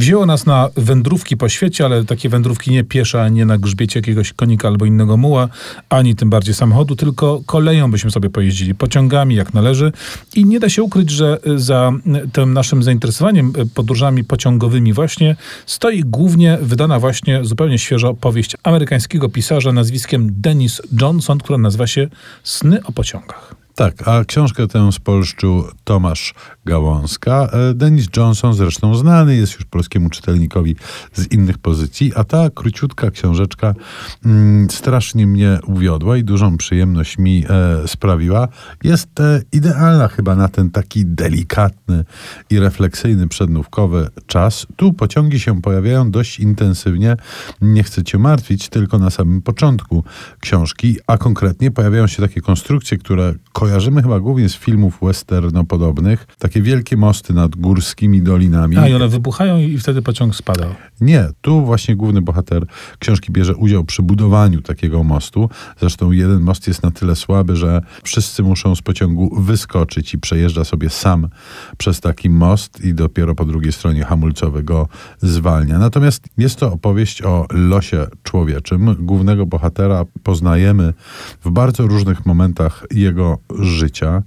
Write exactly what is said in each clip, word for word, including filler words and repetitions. Wzięło nas na wędrówki po świecie, ale takie wędrówki nie piesze, nie na grzbiecie jakiegoś konika albo innego muła, ani tym bardziej samochodu, tylko koleją byśmy sobie pojeździli, pociągami jak należy. I nie da się ukryć, że za tym naszym zainteresowaniem podróżami pociągowymi właśnie stoi głównie wydana właśnie zupełnie świeżo powieść amerykańskiego pisarza nazwiskiem Dennis Johnson, która nazywa się Sny o pociągach. Tak, a książkę tę spolszczył Tomasz Gałązka. Dennis Johnson zresztą znany jest już polskiemu czytelnikowi z innych pozycji, a ta króciutka książeczka mm, strasznie mnie uwiodła i dużą przyjemność mi e, sprawiła. Jest e, idealna chyba na ten taki delikatny i refleksyjny przednówkowy czas. Tu pociągi się pojawiają dość intensywnie. Nie chcę cię martwić, tylko na samym początku książki, a konkretnie pojawiają się takie konstrukcje, które kojarzymy chyba głównie z filmów westernopodobnych. Takie wielkie mosty nad górskimi dolinami. A i one wybuchają i wtedy pociąg spada. Nie, tu właśnie główny bohater książki bierze udział przy budowaniu takiego mostu. Zresztą jeden most jest na tyle słaby, że wszyscy muszą z pociągu wyskoczyć i przejeżdża sobie sam przez taki most i dopiero po drugiej stronie hamulcowego zwalnia. Natomiast jest to opowieść o losie człowieczym. Głównego bohatera poznajemy w bardzo różnych momentach jego życia,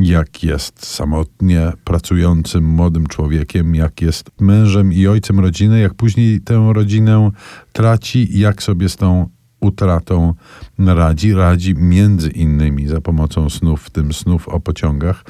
jak jest samotnie pracującym młodym człowiekiem, jak jest mężem i ojcem rodziny, jak później tę rodzinę traci, jak sobie z tą utratą radzi. Radzi między innymi za pomocą snów, w tym snów o pociągach.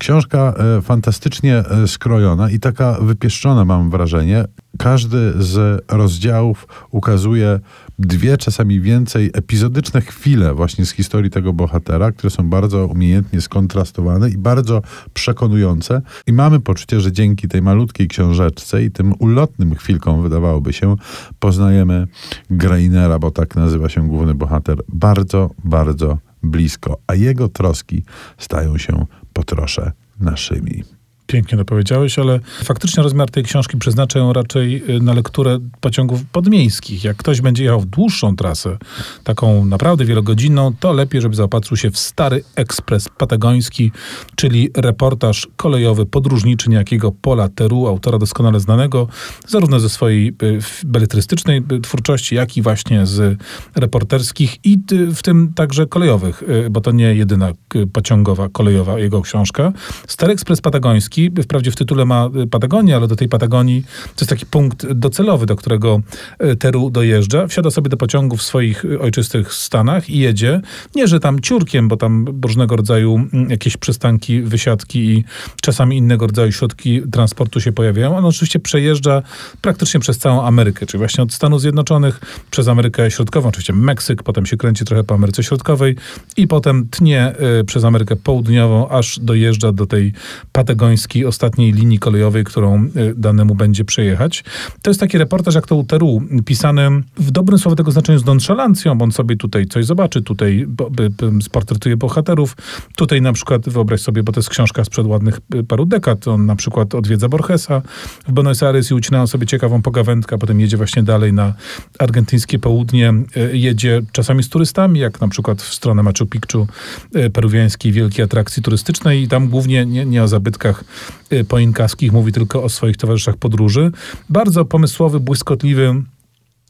Książka fantastycznie skrojona i taka wypieszczona, mam wrażenie. Każdy z rozdziałów ukazuje dwie, czasami więcej epizodyczne chwile właśnie z historii tego bohatera, które są bardzo umiejętnie skontrastowane i bardzo przekonujące. I mamy poczucie, że dzięki tej malutkiej książeczce i tym ulotnym chwilkom, wydawałoby się, poznajemy Greinera, bo tak nazywa się główny bohater, bardzo, bardzo blisko. A jego troski stają się po trosze naszymi. Pięknie to powiedziałeś, ale faktycznie rozmiar tej książki przeznacza ją raczej na lekturę pociągów podmiejskich. Jak ktoś będzie jechał w dłuższą trasę, taką naprawdę wielogodzinną, to lepiej, żeby zaopatrzył się w Stary ekspres patagoński, czyli reportaż kolejowy, podróżniczy niejakiego Paula Theroux, autora doskonale znanego, zarówno ze swojej beletrystycznej twórczości, jak i właśnie z reporterskich i w tym także kolejowych, bo to nie jedyna pociągowa, kolejowa jego książka. Stary ekspres patagoński wprawdzie w tytule ma Patagonię, ale do tej Patagonii to jest taki punkt docelowy, do którego Theroux dojeżdża. Wsiada sobie do pociągu w swoich ojczystych Stanach i jedzie. Nie, że tam ciurkiem, bo tam różnego rodzaju jakieś przystanki, wysiadki i czasami innego rodzaju środki transportu się pojawiają. On oczywiście przejeżdża praktycznie przez całą Amerykę, czyli właśnie od Stanów Zjednoczonych przez Amerykę Środkową, oczywiście Meksyk, potem się kręci trochę po Ameryce Środkowej i potem tnie przez Amerykę Południową, aż dojeżdża do tej Patagonii, ostatniej linii kolejowej, którą danemu będzie przejechać. To jest taki reportaż jak to u Theroux, pisany w dobrym słowie tego znaczeniu z nonszalancją, bo on sobie tutaj coś zobaczy, tutaj sportretuje bohaterów, tutaj na przykład, wyobraź sobie, bo to jest książka sprzed ładnych paru dekad, on na przykład odwiedza Borgesa w Buenos Aires i ucina sobie ciekawą pogawędkę, a potem jedzie właśnie dalej na argentyńskie południe, jedzie czasami z turystami, jak na przykład w stronę Machu Picchu, peruwiańskiej wielkiej atrakcji turystycznej i tam głównie nie, nie o zabytkach poinkaskich, mówi tylko o swoich towarzyszach podróży. Bardzo pomysłowy, błyskotliwy,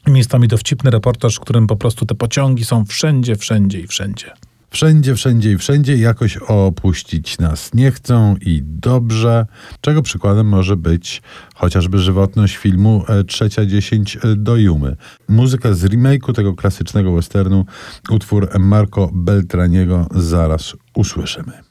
miejscami dowcipny reportaż, w którym po prostu te pociągi są wszędzie, wszędzie i wszędzie. Wszędzie, wszędzie i wszędzie jakoś opuścić nas nie chcą i dobrze, czego przykładem może być chociażby żywotność filmu trzy dziesięć do Jumy. Muzyka z remake'u tego klasycznego westernu, utwór Marco Beltraniego zaraz usłyszymy.